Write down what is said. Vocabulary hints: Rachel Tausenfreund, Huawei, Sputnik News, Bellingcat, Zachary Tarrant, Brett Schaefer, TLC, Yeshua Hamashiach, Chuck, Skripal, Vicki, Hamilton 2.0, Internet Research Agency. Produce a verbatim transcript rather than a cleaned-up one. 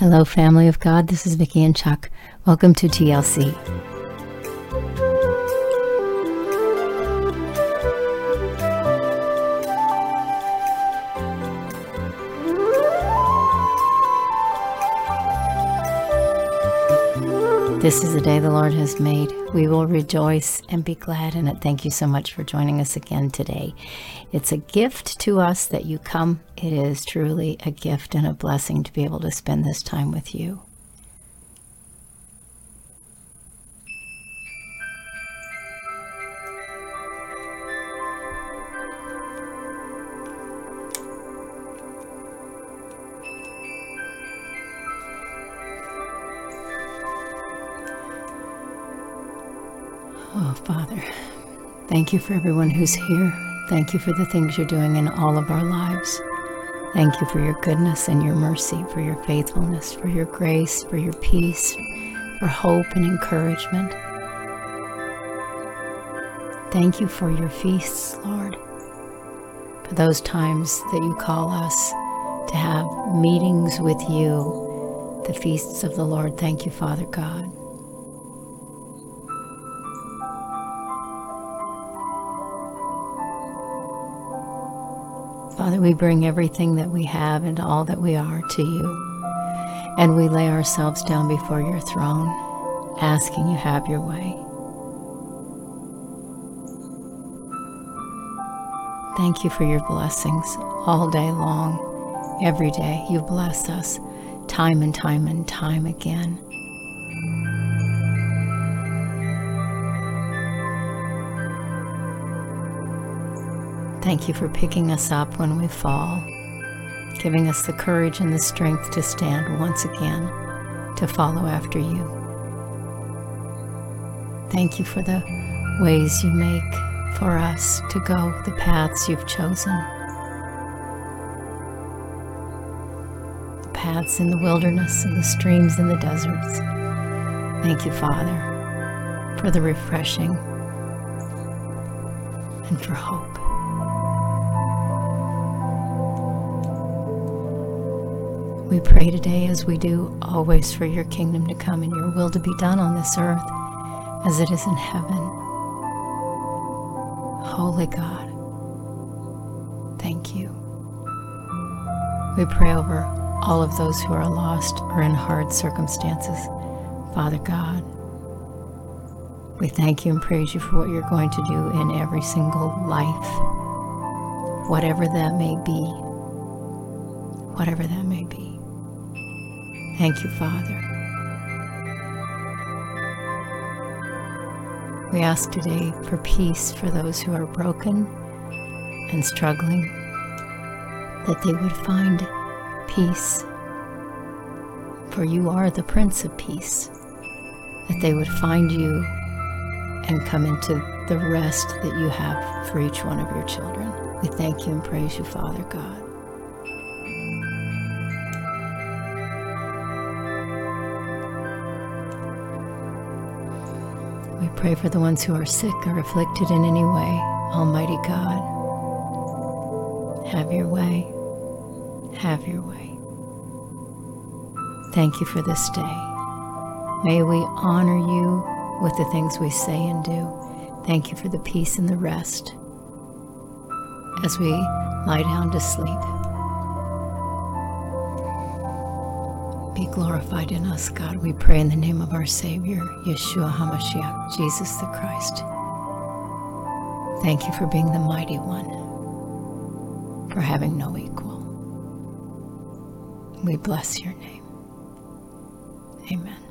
Hello, family of God. This is Vicki and Chuck. Welcome to T L C. This is the day the Lord has made. We will rejoice and be glad in it. Thank you so much for joining us again today. It's a gift to us that you come. It is truly a gift and a blessing to be able to spend this time with you. Oh, Father, thank you for everyone who's here. Thank you for the things you're doing in all of our lives. Thank you for your goodness and your mercy, for your faithfulness, for your grace, for your peace, for hope and encouragement. Thank you for your feasts, Lord, for those times that you call us to have meetings with you, the feasts of the Lord. Thank you, Father God. Father, we bring everything that we have and all that we are to you, and we lay ourselves down before your throne, asking you have your way. Thank you for your blessings all day long, every day. You bless us time and time and time again. Thank you for picking us up when we fall, giving us the courage and the strength to stand once again, to follow after you. Thank you for the ways you make for us to go, the paths you've chosen. The paths in the wilderness and the streams in the deserts. Thank you, Father, for the refreshing and for hope. We pray today, as we do always, for your kingdom to come and your will to be done on this earth as it is in heaven. Holy God, thank you. We pray over all of those who are lost or in hard circumstances. Father God, we thank you and praise you for what you're going to do in every single life, whatever that may be, whatever that may be. Thank you, Father. We ask today for peace for those who are broken and struggling, that they would find peace, for you are the Prince of Peace, that they would find you and come into the rest that you have for each one of your children. We thank you and praise you, Father God. Pray for the ones who are sick or afflicted in any way. Almighty God, have your way, have your way. Thank you for this day. May we honor you with the things we say and do. Thank you for the peace and the rest as we lie down to sleep. Be glorified in us, God, we pray in the name of our Savior, Yeshua Hamashiach, Jesus the Christ. Thank you for being the mighty one, for having no equal. We bless your name. Amen.